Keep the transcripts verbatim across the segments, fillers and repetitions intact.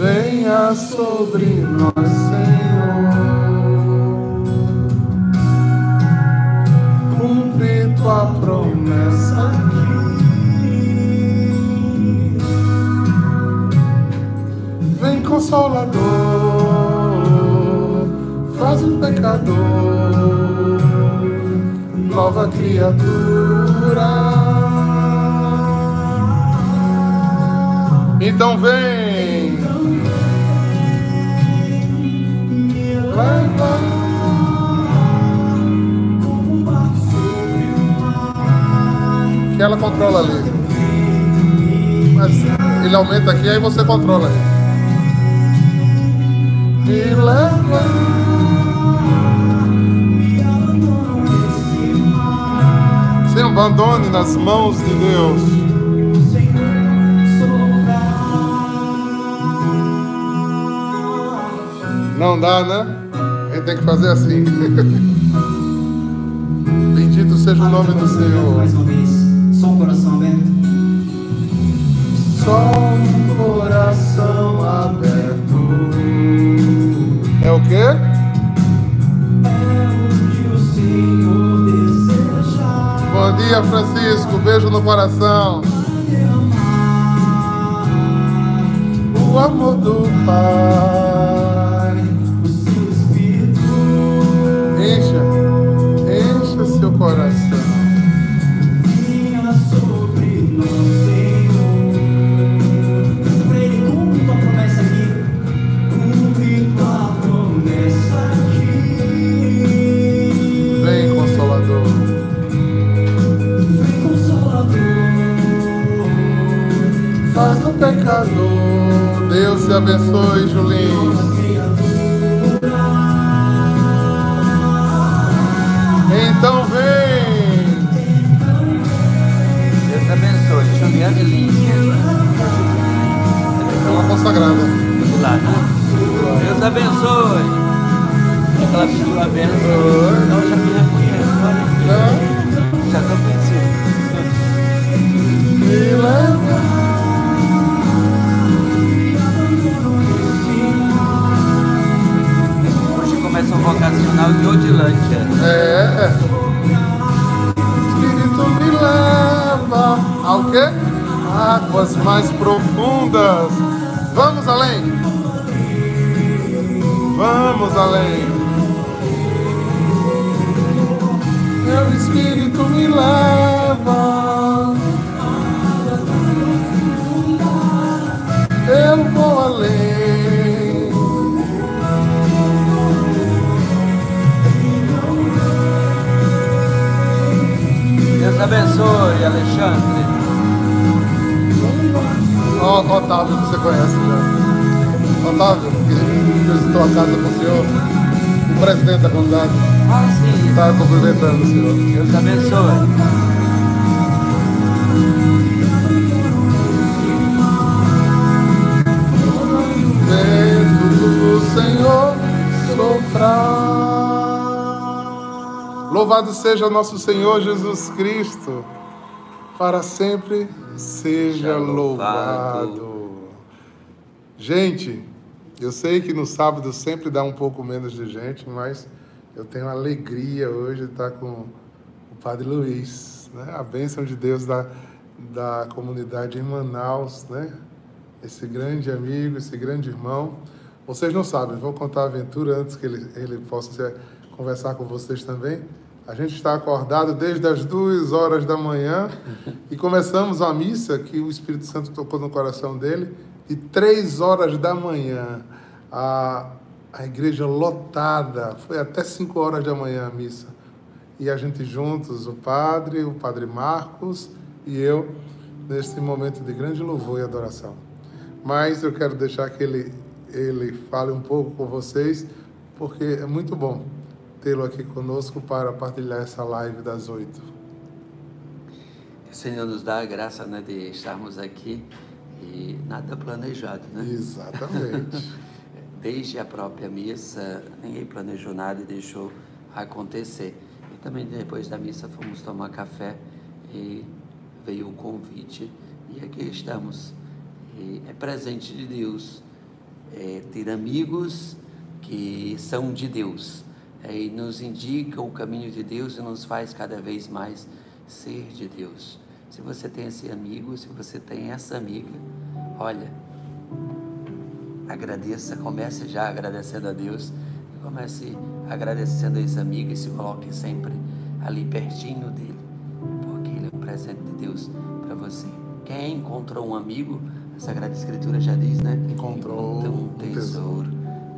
venha sobre nós, Senhor. Cumpre tua promessa aqui. Vem, Consolador, faz o pecador nova criatura. Então vem, então vem, me levar como um barco sobre o mar. Que ela controla ali. Mas ele aumenta aqui, aí você controla. Me leva, me abandona esse mar. Se abandone nas mãos de Deus. Não dá, né? A gente tem que fazer assim. Bendito seja o nome do Senhor. Mais uma vez, só um coração aberto. Só um coração aberto. É o quê? É o que o Senhor deseja. Bom dia, Francisco. Beijo no coração. O amor do Pai. Seu coração vinha sobre nós, Senhor. Pra ele, cumpre tua promessa aqui. Cumpre tua promessa aqui. Vem, Consolador. Vem, Consolador. Faz o pecador. Deus te abençoe, Julinho. Então vem! Deus abençoe, deixa eu ver a delícia. É uma consagrada. Do lado, né? Deus abençoe! Ela pediu a benção. Então já me reconheço. Já estou conhecido. Me leva. Hoje começa um vocacional de Odilândia. É. Ao quê? Águas mais profundas. Vamos além. Vamos além. Meu espírito me leva. Eu vou além. Deus abençoe, Alexandre. Ó, oh, Otávio, que você conhece já. Otávio, que visitou a casa com o senhor, o presidente da comunidade. Ah, sim. Está cumprimentando o senhor. Deus abençoe. Dentro do Senhor soprar. Louvado seja nosso Senhor Jesus Cristo. Para sempre seja louvado. Gente, eu sei que no sábado sempre dá um pouco menos de gente, mas eu tenho a alegria hoje de estar com o Padre Luiz, né? A bênção de Deus da, da comunidade em Manaus, né? Esse grande amigo, esse grande irmão. Vocês não sabem, vou contar a aventura antes que ele, ele possa conversar com vocês também. A gente está acordado desde as duas horas da manhã e começamos a missa que o Espírito Santo tocou no coração dele e três horas da manhã a, a igreja lotada, foi até cinco horas da manhã a missa e a gente juntos, o padre, o padre Marcos e eu neste momento de grande louvor e adoração. Mas eu quero deixar que ele, ele fale um pouco com vocês porque é muito bom tê-lo aqui conosco para partilhar essa live das oito. O Senhor nos dá a graça, né, de estarmos aqui e nada planejado, né? Exatamente. Desde a própria missa, ninguém planejou nada e deixou acontecer. E também depois da missa fomos tomar café e veio o convite e aqui estamos. E é presente de Deus é, ter amigos que são de Deus, é, e nos indicam o caminho de Deus e nos faz cada vez mais ser de Deus. Se você tem esse amigo, se você tem essa amiga, olha, agradeça, comece já agradecendo a Deus, comece agradecendo a esse amigo e se coloque sempre ali pertinho dele, porque ele é um presente de Deus para você. Quem encontrou um amigo, a Sagrada Escritura já diz, né? Encontrou um tesouro,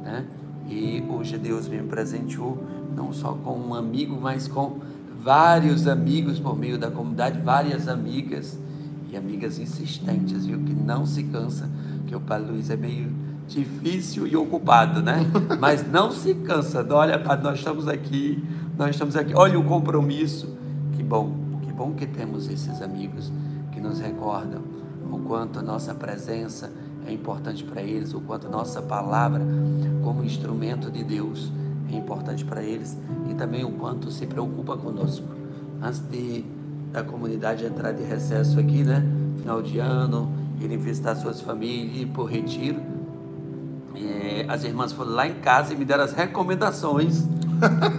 né? E hoje Deus me presenteou não só com um amigo, mas com vários amigos por meio da comunidade, várias amigas e amigas insistentes, viu? Que não se cansa, que o Padre Luiz é meio difícil e ocupado, né? Mas não se cansa. Olha, Padre, nós estamos aqui, nós estamos aqui. Olha o compromisso. Que bom, que bom que temos esses amigos que nos recordam o quanto a nossa presença é importante para eles, o quanto a nossa palavra como instrumento de Deus é importante para eles, e também o quanto se preocupa conosco. Antes de, da comunidade entrar de recesso aqui, né? Final de ano, irem visitar suas famílias, ir para o retiro, é, as irmãs foram lá em casa e me deram as recomendações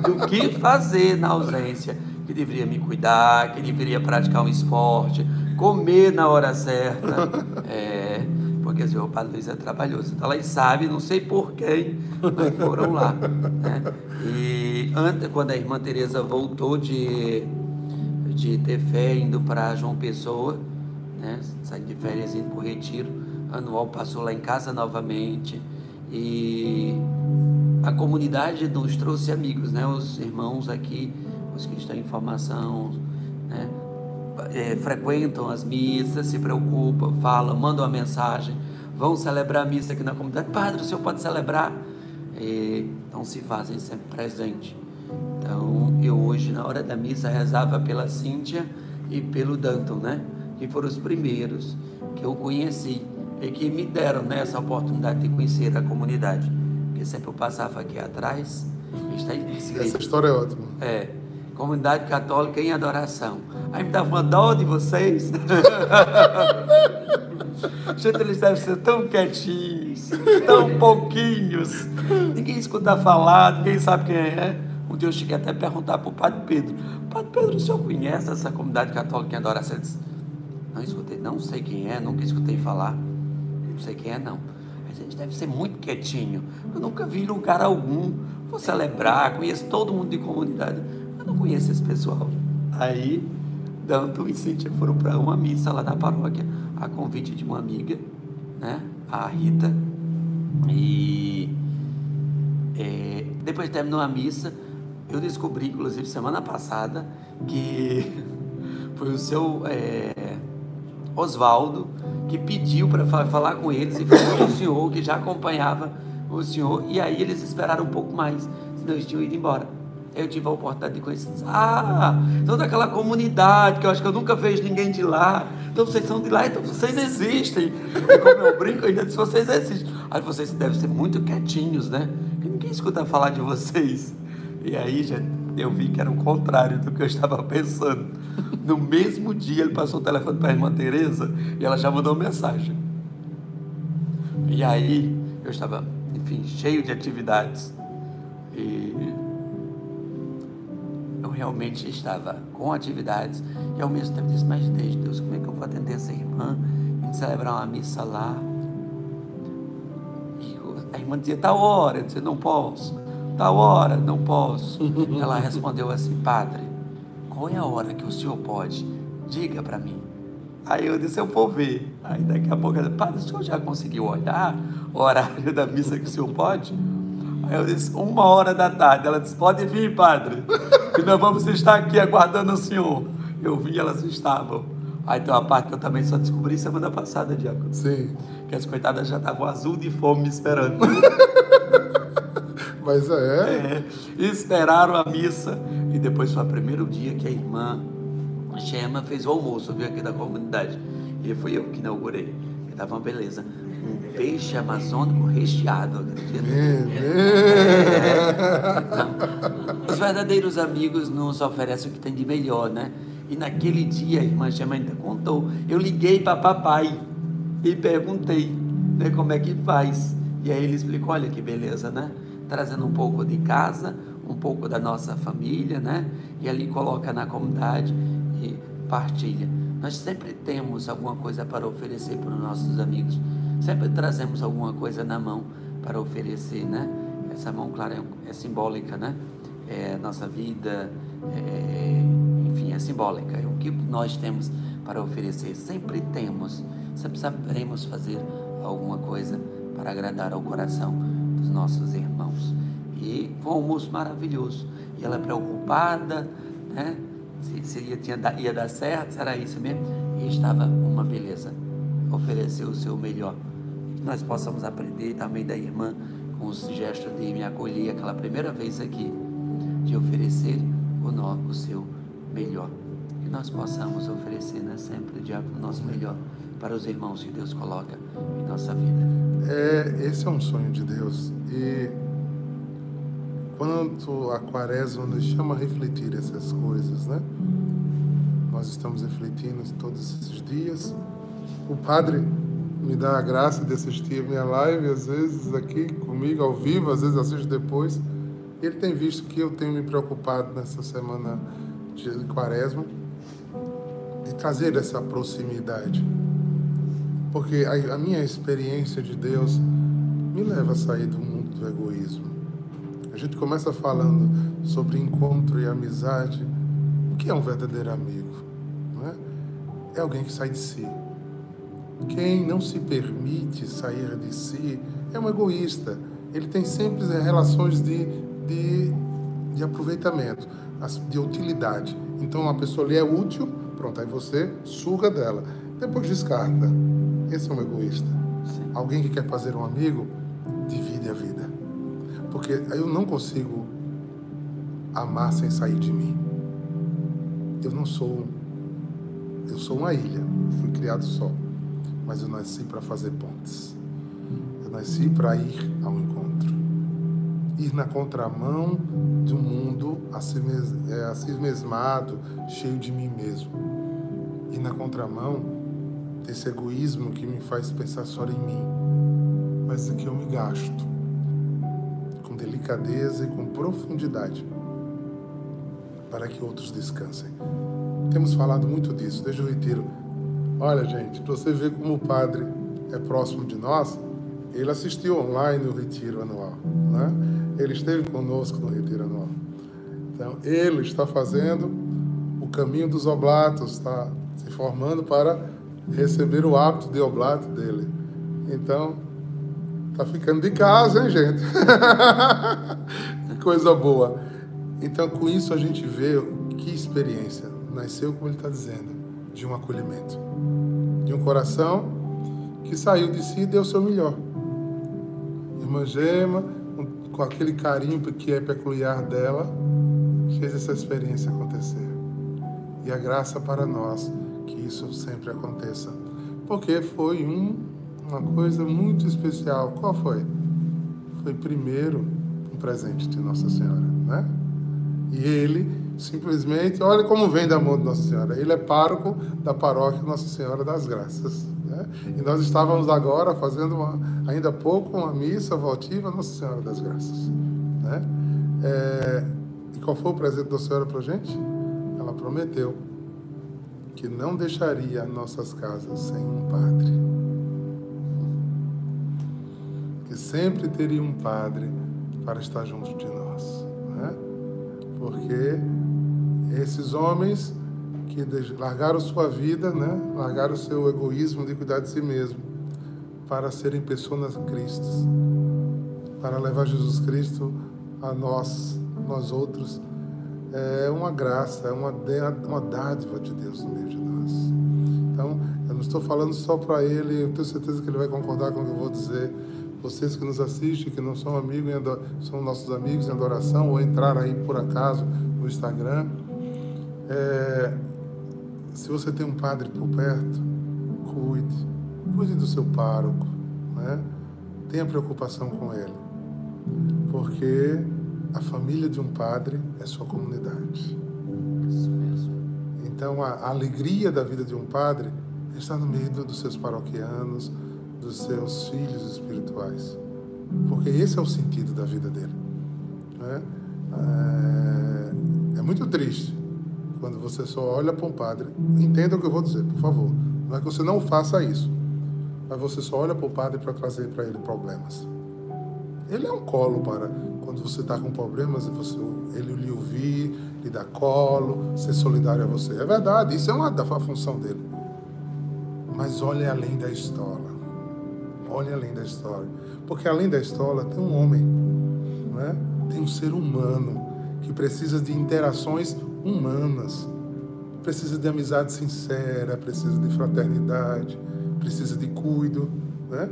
do que fazer na ausência, que deveria me cuidar, que deveria praticar um esporte, comer na hora certa, é, porque assim, o Padre Luiz é trabalhoso, então elas sabem, não sei por quem, mas foram lá, né? E antes, quando a irmã Tereza voltou de, de ter fé, indo para João Pessoa, né? Saindo de férias, indo para o retiro anual, passou lá em casa novamente, e a comunidade nos trouxe amigos, né? Os irmãos aqui, os que estão em formação, né? É, frequentam as missas, se preocupam, falam, mandam uma mensagem, vão celebrar a missa aqui na comunidade. Padre, o senhor pode celebrar? E, então se fazem sempre presente. Então eu hoje na hora da missa rezava pela Cíntia e pelo Danton, né? Que foram os primeiros que eu conheci e que me deram, né, essa oportunidade de conhecer a comunidade, porque sempre eu passava aqui atrás. Está escrito. Essa história é ótima. É, Comunidade Católica em Adoração. Aí me dava uma dó de vocês. Gente, eles devem ser tão quietinhos, tão pouquinhos. Ninguém escuta falar, ninguém sabe quem é. Um dia eu cheguei até a perguntar para o Padre Pedro: Padre Pedro, o senhor conhece essa Comunidade Católica em Adoração? Ele disse: não escutei, não sei quem é, nunca escutei falar. Não sei quem é, não. Mas a gente deve ser muito quietinho. Eu nunca vi em lugar algum. Vou celebrar, conheço todo mundo de comunidade. Eu não conheço esse pessoal. Aí, Danton e Cíntia foram para uma missa lá na paróquia, a convite de uma amiga, né? A Rita. E é, depois de terminar a missa, eu descobri, inclusive, semana passada, que foi o seu é, Oswaldo que pediu para falar com eles e falou com o senhor que já acompanhava o senhor, e aí eles esperaram um pouco mais, senão eles tinham ido embora. Eu tive a oportunidade de conhecer. Ah, são daquela comunidade que eu acho que eu nunca vejo ninguém de lá. Então vocês são de lá, então vocês existem. E como eu brinco, eu ainda disse, vocês existem. Aí vocês devem ser muito quietinhos, né? Porque ninguém escuta falar de vocês. E aí já eu vi que era o contrário do que eu estava pensando. No mesmo dia ele passou o telefone para a irmã Tereza e ela já mandou uma mensagem. E aí eu estava, enfim, cheio de atividades, e eu realmente estava com atividades, e ao mesmo tempo disse, mas Deus, como é que eu vou atender essa irmã, e celebrar uma missa lá, e a irmã dizia, tal hora, eu disse, não posso, tal hora, não posso, ela respondeu assim, padre, qual é a hora que o senhor pode, diga para mim. Aí eu disse, eu vou ver. Aí daqui a pouco, padre, o senhor já conseguiu olhar o horário da missa que o senhor pode? Aí eu disse, uma hora da tarde. Ela disse, pode vir, padre, que nós vamos estar aqui aguardando o senhor. Eu vi, elas estavam. Aí tem uma parte que eu também só descobri semana passada, Diego. Sim. Que as coitadas já estavam azul de fome me esperando. Mas é. É. E esperaram a missa. E depois foi o primeiro dia que a irmã Chema fez o almoço, viu, aqui da comunidade, e fui eu que inaugurei, que tava uma beleza, um peixe amazônico recheado, acredita? É. Então, os verdadeiros amigos nos oferecem o que tem de melhor, né? E naquele dia a irmã Chema ainda contou, eu liguei para papai e perguntei, né, como é que faz, E aí ele explicou, olha que beleza, né? Trazendo um pouco de casa, um pouco da nossa família, né? E ali coloca na comunidade e partilha. Nós sempre temos alguma coisa para oferecer para os nossos amigos. Sempre trazemos alguma coisa na mão para oferecer, né? Essa mão, claro, é, é simbólica, né? É, nossa vida, é, enfim, é simbólica. É o que nós temos para oferecer. Sempre temos, sempre saberemos fazer alguma coisa para agradar ao coração dos nossos irmãos. E foi um almoço maravilhoso. E ela preocupada, né? Se, se ia, tinha, ia dar certo, se era isso mesmo. E estava uma beleza. Ofereceu o seu melhor. Que nós possamos aprender também da irmã com os gestos de me acolher aquela primeira vez aqui, de oferecer o, no, o seu melhor. Que nós possamos oferecer, né, sempre o nosso melhor para os irmãos que Deus coloca em nossa vida. É, esse é um sonho de Deus. E quanto a Quaresma nos chama a refletir essas coisas, né? Nós estamos refletindo todos esses dias. O padre me dá a graça de assistir a minha live, às vezes aqui comigo, ao vivo, às vezes assisto depois. Ele tem visto que eu tenho me preocupado nessa semana de Quaresma, de trazer essa proximidade. Porque a minha experiência de Deus me leva a sair do mundo do egoísmo. A gente começa falando sobre encontro e amizade. O que é um verdadeiro amigo? Não é? É alguém que sai de si. Quem não se permite sair de si é um egoísta. Ele tem sempre relações de, de, de aproveitamento, de utilidade. Então, uma pessoa lhe é útil, pronto, aí você suga dela. Depois descarta. Esse é um egoísta. Sim. Alguém que quer fazer um amigo, divide a vida. Porque eu não consigo amar sem sair de mim. Eu não sou... Eu sou uma ilha. Fui criado só. Mas eu nasci para fazer pontes. Eu nasci para ir ao encontro. Ir na contramão de um mundo a si, mes... é, a si mesmado, cheio de mim mesmo. Ir na contramão desse egoísmo que me faz pensar só em mim. Mas é que eu me gasto. Com delicadeza e com profundidade. Para que outros descansem. Temos falado muito disso desde o retiro. Olha, gente, para você ver como o padre é próximo de nós, ele assistiu online o retiro anual, né? Ele esteve conosco no retiro anual. Então, ele está fazendo o caminho dos oblatos, está se formando para receber o hábito de oblato dele. Então, está ficando de casa, hein, gente? Que coisa boa. Então, com isso a gente vê que experiência nasceu, como ele está dizendo, de um acolhimento, de um coração que saiu de si e deu o seu melhor. Irmã Gema, com aquele carinho que é peculiar dela, fez essa experiência acontecer. E a graça para nós que isso sempre aconteça, porque foi um, uma coisa muito especial. Qual foi? Foi primeiro um presente de Nossa Senhora, né? E ele simplesmente, olha como vem da mão de Nossa Senhora. Ele é pároco da paróquia Nossa Senhora das Graças, né? E nós estávamos agora fazendo, uma, ainda há pouco, uma missa votiva Nossa Senhora das Graças, né? É, e qual foi o presente da Senhora para a gente? Ela prometeu que não deixaria nossas casas sem um padre. Que sempre teria um padre para estar junto de nós, né? Porque esses homens que largaram sua vida, né? Largaram seu egoísmo de cuidar de si mesmo, para serem pessoas cristas, para levar Jesus Cristo a nós, nós outros, é uma graça, é uma, uma dádiva de Deus no meio de nós. Então, eu não estou falando só para ele, eu tenho certeza que ele vai concordar com o que eu vou dizer. Vocês que nos assistem, que não são amigos, são nossos amigos em adoração, ou entraram aí por acaso no Instagram, é, se você tem um padre por perto, cuide, cuide do seu pároco, né? Tenha preocupação com ele, porque a família de um padre é sua comunidade. Isso mesmo. Então a, a alegria da vida de um padre está no meio dos seus paroquianos, dos seus filhos espirituais. porque esse é o sentido da vida dele. Né? É, é muito triste quando você só olha para um padre. Entenda o que eu vou dizer, por favor. Não é que você não faça isso, mas você só olha para o padre para trazer para ele problemas. Ele é um colo para quando você está com problemas, você, ele lhe ouvir, lhe dá colo, ser solidário a você. É verdade, isso é uma da função dele. Mas olhe além da história. Olhe além da história. Porque além da história tem um homem, não é? Tem um ser humano que precisa de interações humanas. Precisa de amizade sincera, precisa de fraternidade, precisa de cuido, né?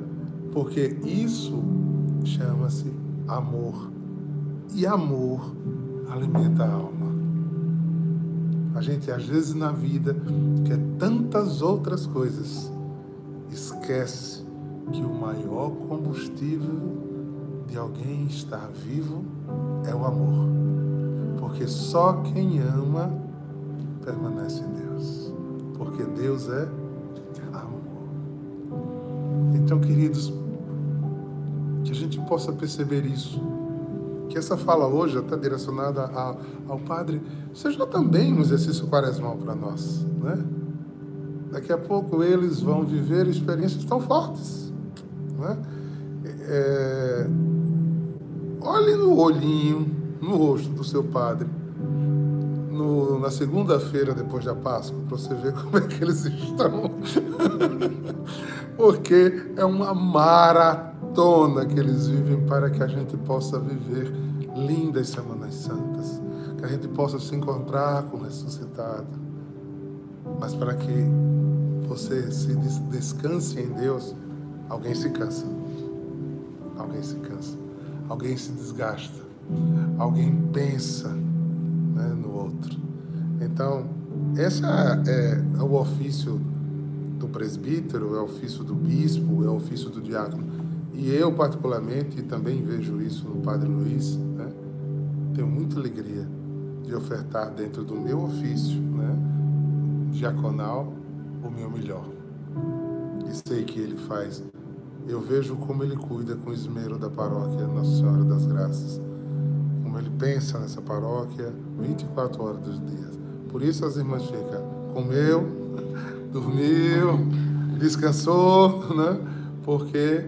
Porque isso chama-se amor. E amor alimenta a alma. A gente, às vezes, na vida, quer tantas outras coisas, esquece que o maior combustível de alguém estar vivo é o amor. Porque só quem ama permanece em Deus, porque Deus é amor. Então, queridos, que a gente possa perceber isso, que essa fala hoje está direcionada a, ao Padre, seja também um exercício quaresmal para nós, né? Daqui a pouco eles vão viver experiências tão fortes, né? É... Olhe no olhinho, no rosto do seu padre, No, na segunda-feira depois da Páscoa, para você ver como é que eles estão. Porque é uma maratona que eles vivem para que a gente possa viver lindas Semanas Santas, que a gente possa se encontrar com o ressuscitado. Mas para que você se des- descanse em Deus, alguém se cansa. Alguém se cansa. Alguém se desgasta. Alguém pensa no outro. Então, esse é, é o ofício do presbítero, é o ofício do bispo, é o ofício do diácono. E eu, particularmente, também vejo isso no Padre Luiz, né? Tenho muita alegria de ofertar dentro do meu ofício, né, diaconal, o meu melhor. E sei que ele faz. Eu vejo como ele cuida com esmero da paróquia Nossa Senhora das Graças. Como ele pensa nessa paróquia vinte e quatro horas dos dias. Por isso as irmãs ficam, comeu, dormiu, descansou, né? Porque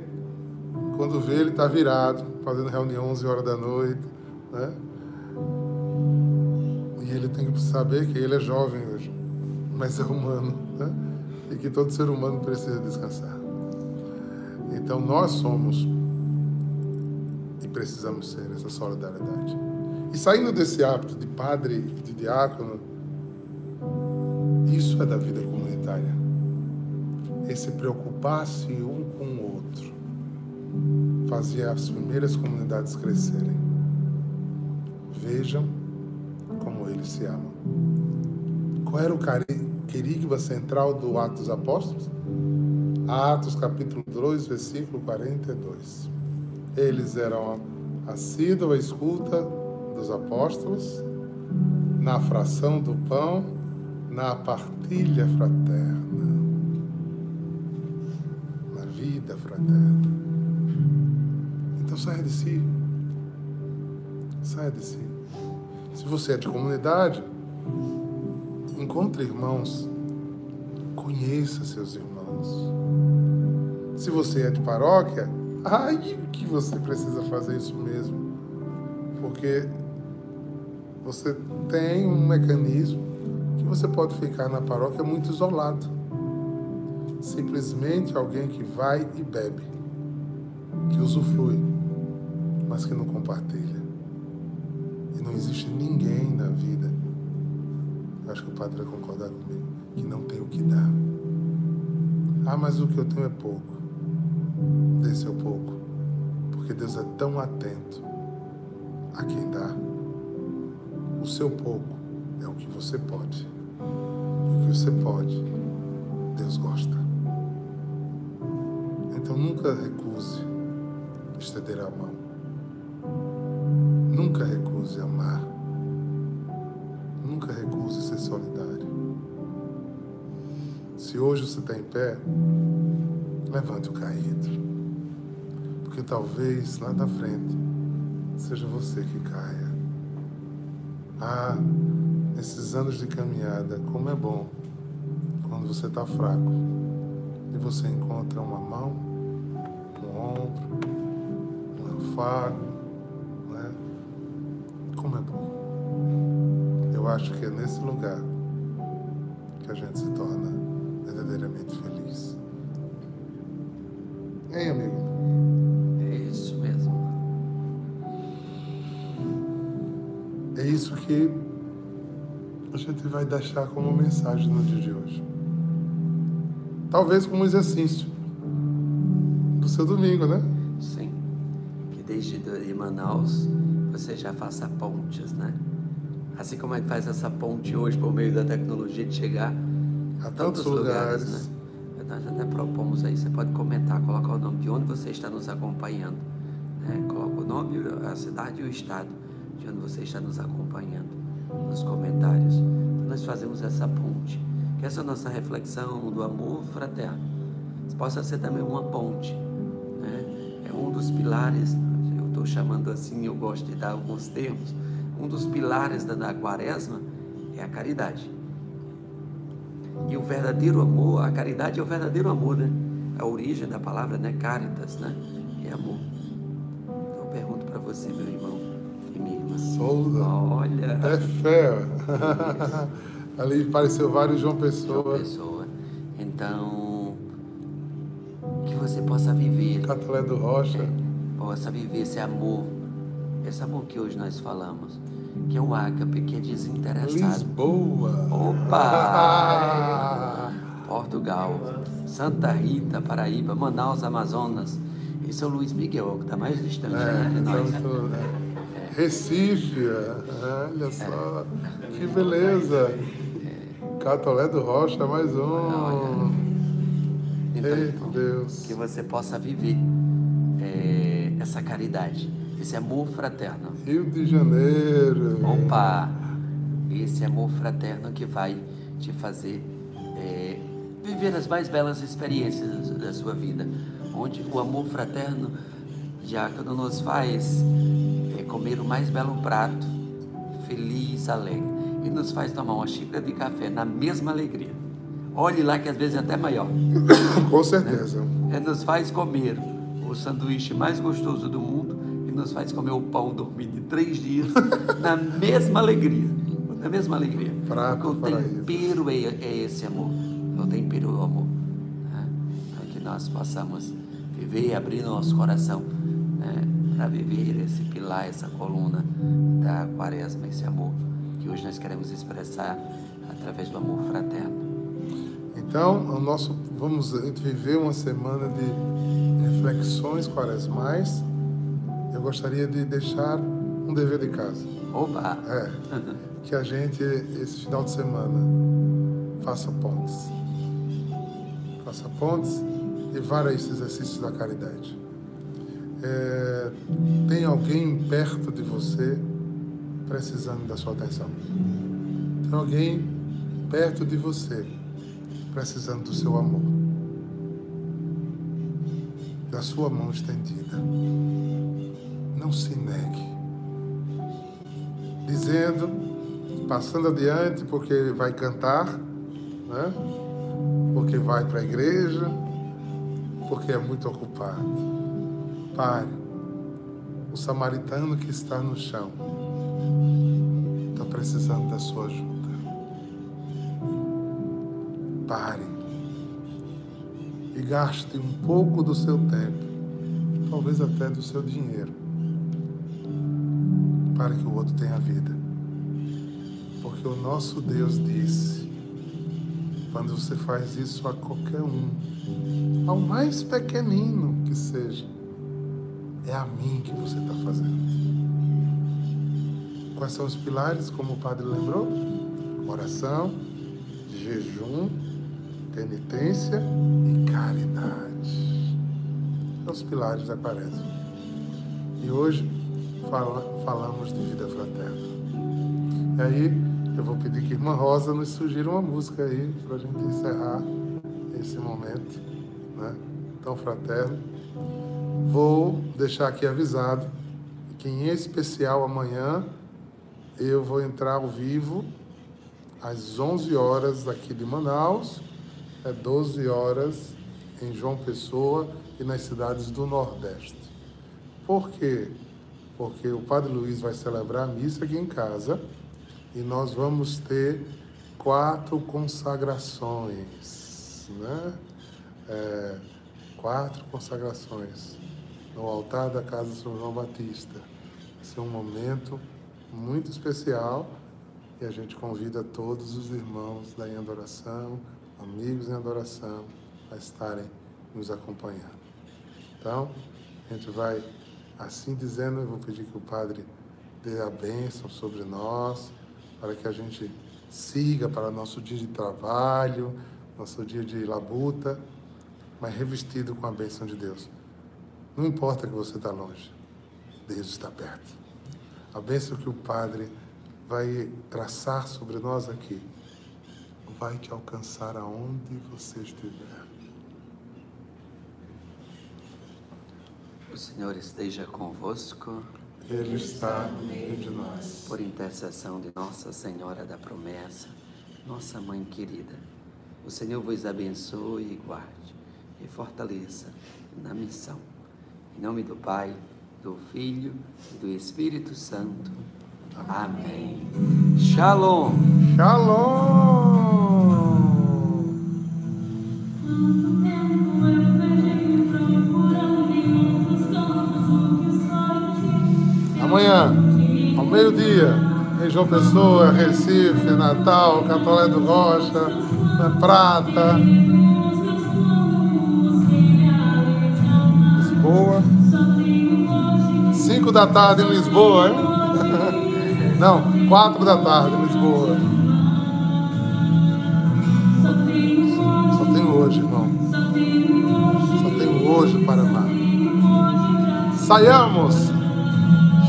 quando vê, ele está virado, fazendo reunião onze horas da noite, né? E ele tem que saber que ele é jovem hoje, mas é humano, né? E que todo ser humano precisa descansar. Então nós somos e precisamos ser essa solidariedade. E saindo desse hábito de padre, de diácono, isso é da vida comunitária. Esse preocupar-se um com o outro fazia as primeiras comunidades crescerem. Vejam como eles se amam. Qual era o querigma central do Atos dos Apóstolos? Atos capítulo dois, versículo quarenta e dois. Eles eram a assídua escuta dos apóstolos, na fração do pão, na partilha fraterna, na vida fraterna. Então saia de si. Saia de si. Se você é de comunidade, encontre irmãos, conheça seus irmãos. Se você é de paróquia, ai, que você precisa fazer isso mesmo, porque você tem um mecanismo que você pode ficar na paróquia muito isolado. Simplesmente alguém que vai e bebe, que usufrui, mas que não compartilha. E não existe ninguém na vida, acho que o padre vai concordar comigo, que não tem o que dar. Ah, mas o que eu tenho é pouco. Dê seu pouco, porque Deus é tão atento a quem dá. O seu pouco é o que você pode. E o que você pode, Deus gosta. Então nunca recuse estender a mão. Nunca recuse amar. Nunca recuse ser solidário. Se hoje você está em pé, levante o caído. que talvez lá da frente seja você que caia. Ah, nesses anos de caminhada, como é bom quando você está fraco e você encontra uma mão, um ombro, um afago, né? Como é bom. Eu acho que é nesse lugar que a gente se torna verdadeiramente feliz. Hein, amigo? É isso mesmo. É isso que a gente vai deixar como mensagem no dia de hoje. Talvez como exercício do seu domingo, né? Sim. Que desde de Manaus você já faça pontes, né? Assim como a gente faz essa ponte hoje por meio da tecnologia de chegar a, a tantos lugares, lugares né? Nós até propomos aí, você pode comentar, colocar o nome de onde você está nos acompanhando, né? Coloca o nome, a cidade e o estado de onde você está nos acompanhando nos comentários. Então, nós fazemos essa ponte, que essa nossa reflexão do amor fraterno possa ser também uma ponte, né? É um dos pilares, eu estou chamando assim, eu gosto de dar alguns termos, um dos pilares da, da quaresma é a caridade. E o verdadeiro amor, a caridade é o verdadeiro amor, né? A origem da palavra, né? Caritas, né? É amor. Então eu pergunto para você, meu irmão e minha irmã. Solda. Olha. É fé. Ali apareceu vários João Pessoa. João Pessoa. Então, que você possa viver. Catalé do Rocha. É, possa viver esse amor. Esse amor que hoje nós falamos. Que é o ágape, que é desinteressado. Lisboa! Opa! Portugal, Santa Rita, Paraíba, Manaus, Amazonas. E São Luís Miguel, que está mais distante, é, né, de nós. Tanto, né? É. Recife, olha só. É. Que beleza! É. Catolé do Rocha, mais um. Olha. Então, Ei, então, Deus. Que você possa viver é, essa caridade. Esse amor fraterno. Rio de Janeiro. Opa! Esse amor fraterno que vai te fazer é, viver as mais belas experiências da sua vida. Onde o amor fraterno, diácono, nos faz é, comer o mais belo prato, feliz, alegre. E nos faz tomar uma xícara de café na mesma alegria. Olhe lá que às vezes é até maior. Com certeza. Né? É, nos faz comer o sanduíche mais gostoso do mundo. Nos faz comer o pão, dormir de três dias na mesma alegria, na mesma alegria. Fraco, o tempero é, é esse amor, o tempero é o amor, né? Para que nós possamos viver e abrir nosso coração, né? Para viver esse pilar, essa coluna da quaresma, esse amor que hoje nós queremos expressar através do amor fraterno. Então, o nosso, vamos viver uma semana de reflexões quaresmais. Eu gostaria de deixar um dever de casa. Opa! É, que a gente, esse final de semana, faça pontes. Faça pontes e vá a esse exercício da caridade. É, tem alguém perto de você precisando da sua atenção. Tem alguém perto de você precisando do seu amor. Da sua mão estendida. Não se negue, dizendo, passando adiante, porque vai cantar, né? Porque vai para a igreja, porque é muito ocupado. Pare, o samaritano que está no chão está precisando da sua ajuda. Pare e gaste um pouco do seu tempo, talvez até do seu dinheiro, para que o outro tenha vida. Porque o nosso Deus disse, quando você faz isso a qualquer um, ao mais pequenino que seja, é a mim que você está fazendo. Quais são os pilares, como o padre lembrou? Oração, jejum, penitência e caridade. São os pilares da quaresma. E hoje falamos de vida fraterna. E aí, eu vou pedir que a Irmã Rosa nos sugira uma música aí, para a gente encerrar esse momento, né, tão fraterno. Vou deixar aqui avisado que, em especial, amanhã eu vou entrar ao vivo às onze horas aqui de Manaus, é doze horas em João Pessoa e nas cidades do Nordeste. Por quê? Porque o Padre Luiz vai celebrar a missa aqui em casa e nós vamos ter quatro consagrações, né? É, quatro consagrações no altar da Casa São João Batista. Esse é um momento muito especial e a gente convida todos os irmãos da Em Adoração, amigos em adoração, a estarem nos acompanhando. Então, a gente vai, assim dizendo, eu vou pedir que o Padre dê a bênção sobre nós, para que a gente siga para nosso dia de trabalho, nosso dia de labuta, mas revestido com a bênção de Deus. Não importa que você está longe, Deus está perto. A bênção que o Padre vai traçar sobre nós aqui vai te alcançar aonde você estiver. O Senhor esteja convosco. Ele está no meio de nós. Por intercessão de Nossa Senhora da Promessa, nossa Mãe querida, o Senhor vos abençoe e guarde, e fortaleça na missão. Em nome do Pai, do Filho e do Espírito Santo. Amém. Amém. Shalom. Shalom. Amanhã, ao meio-dia, em João Pessoa, Recife, Natal, Catolé do Rocha, na Prata, Lisboa, cinco da tarde em Lisboa, hein? Não, quatro da tarde em Lisboa. Só tenho hoje, irmão. Só tenho hoje para amar. Saiamos!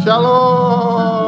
Shalom!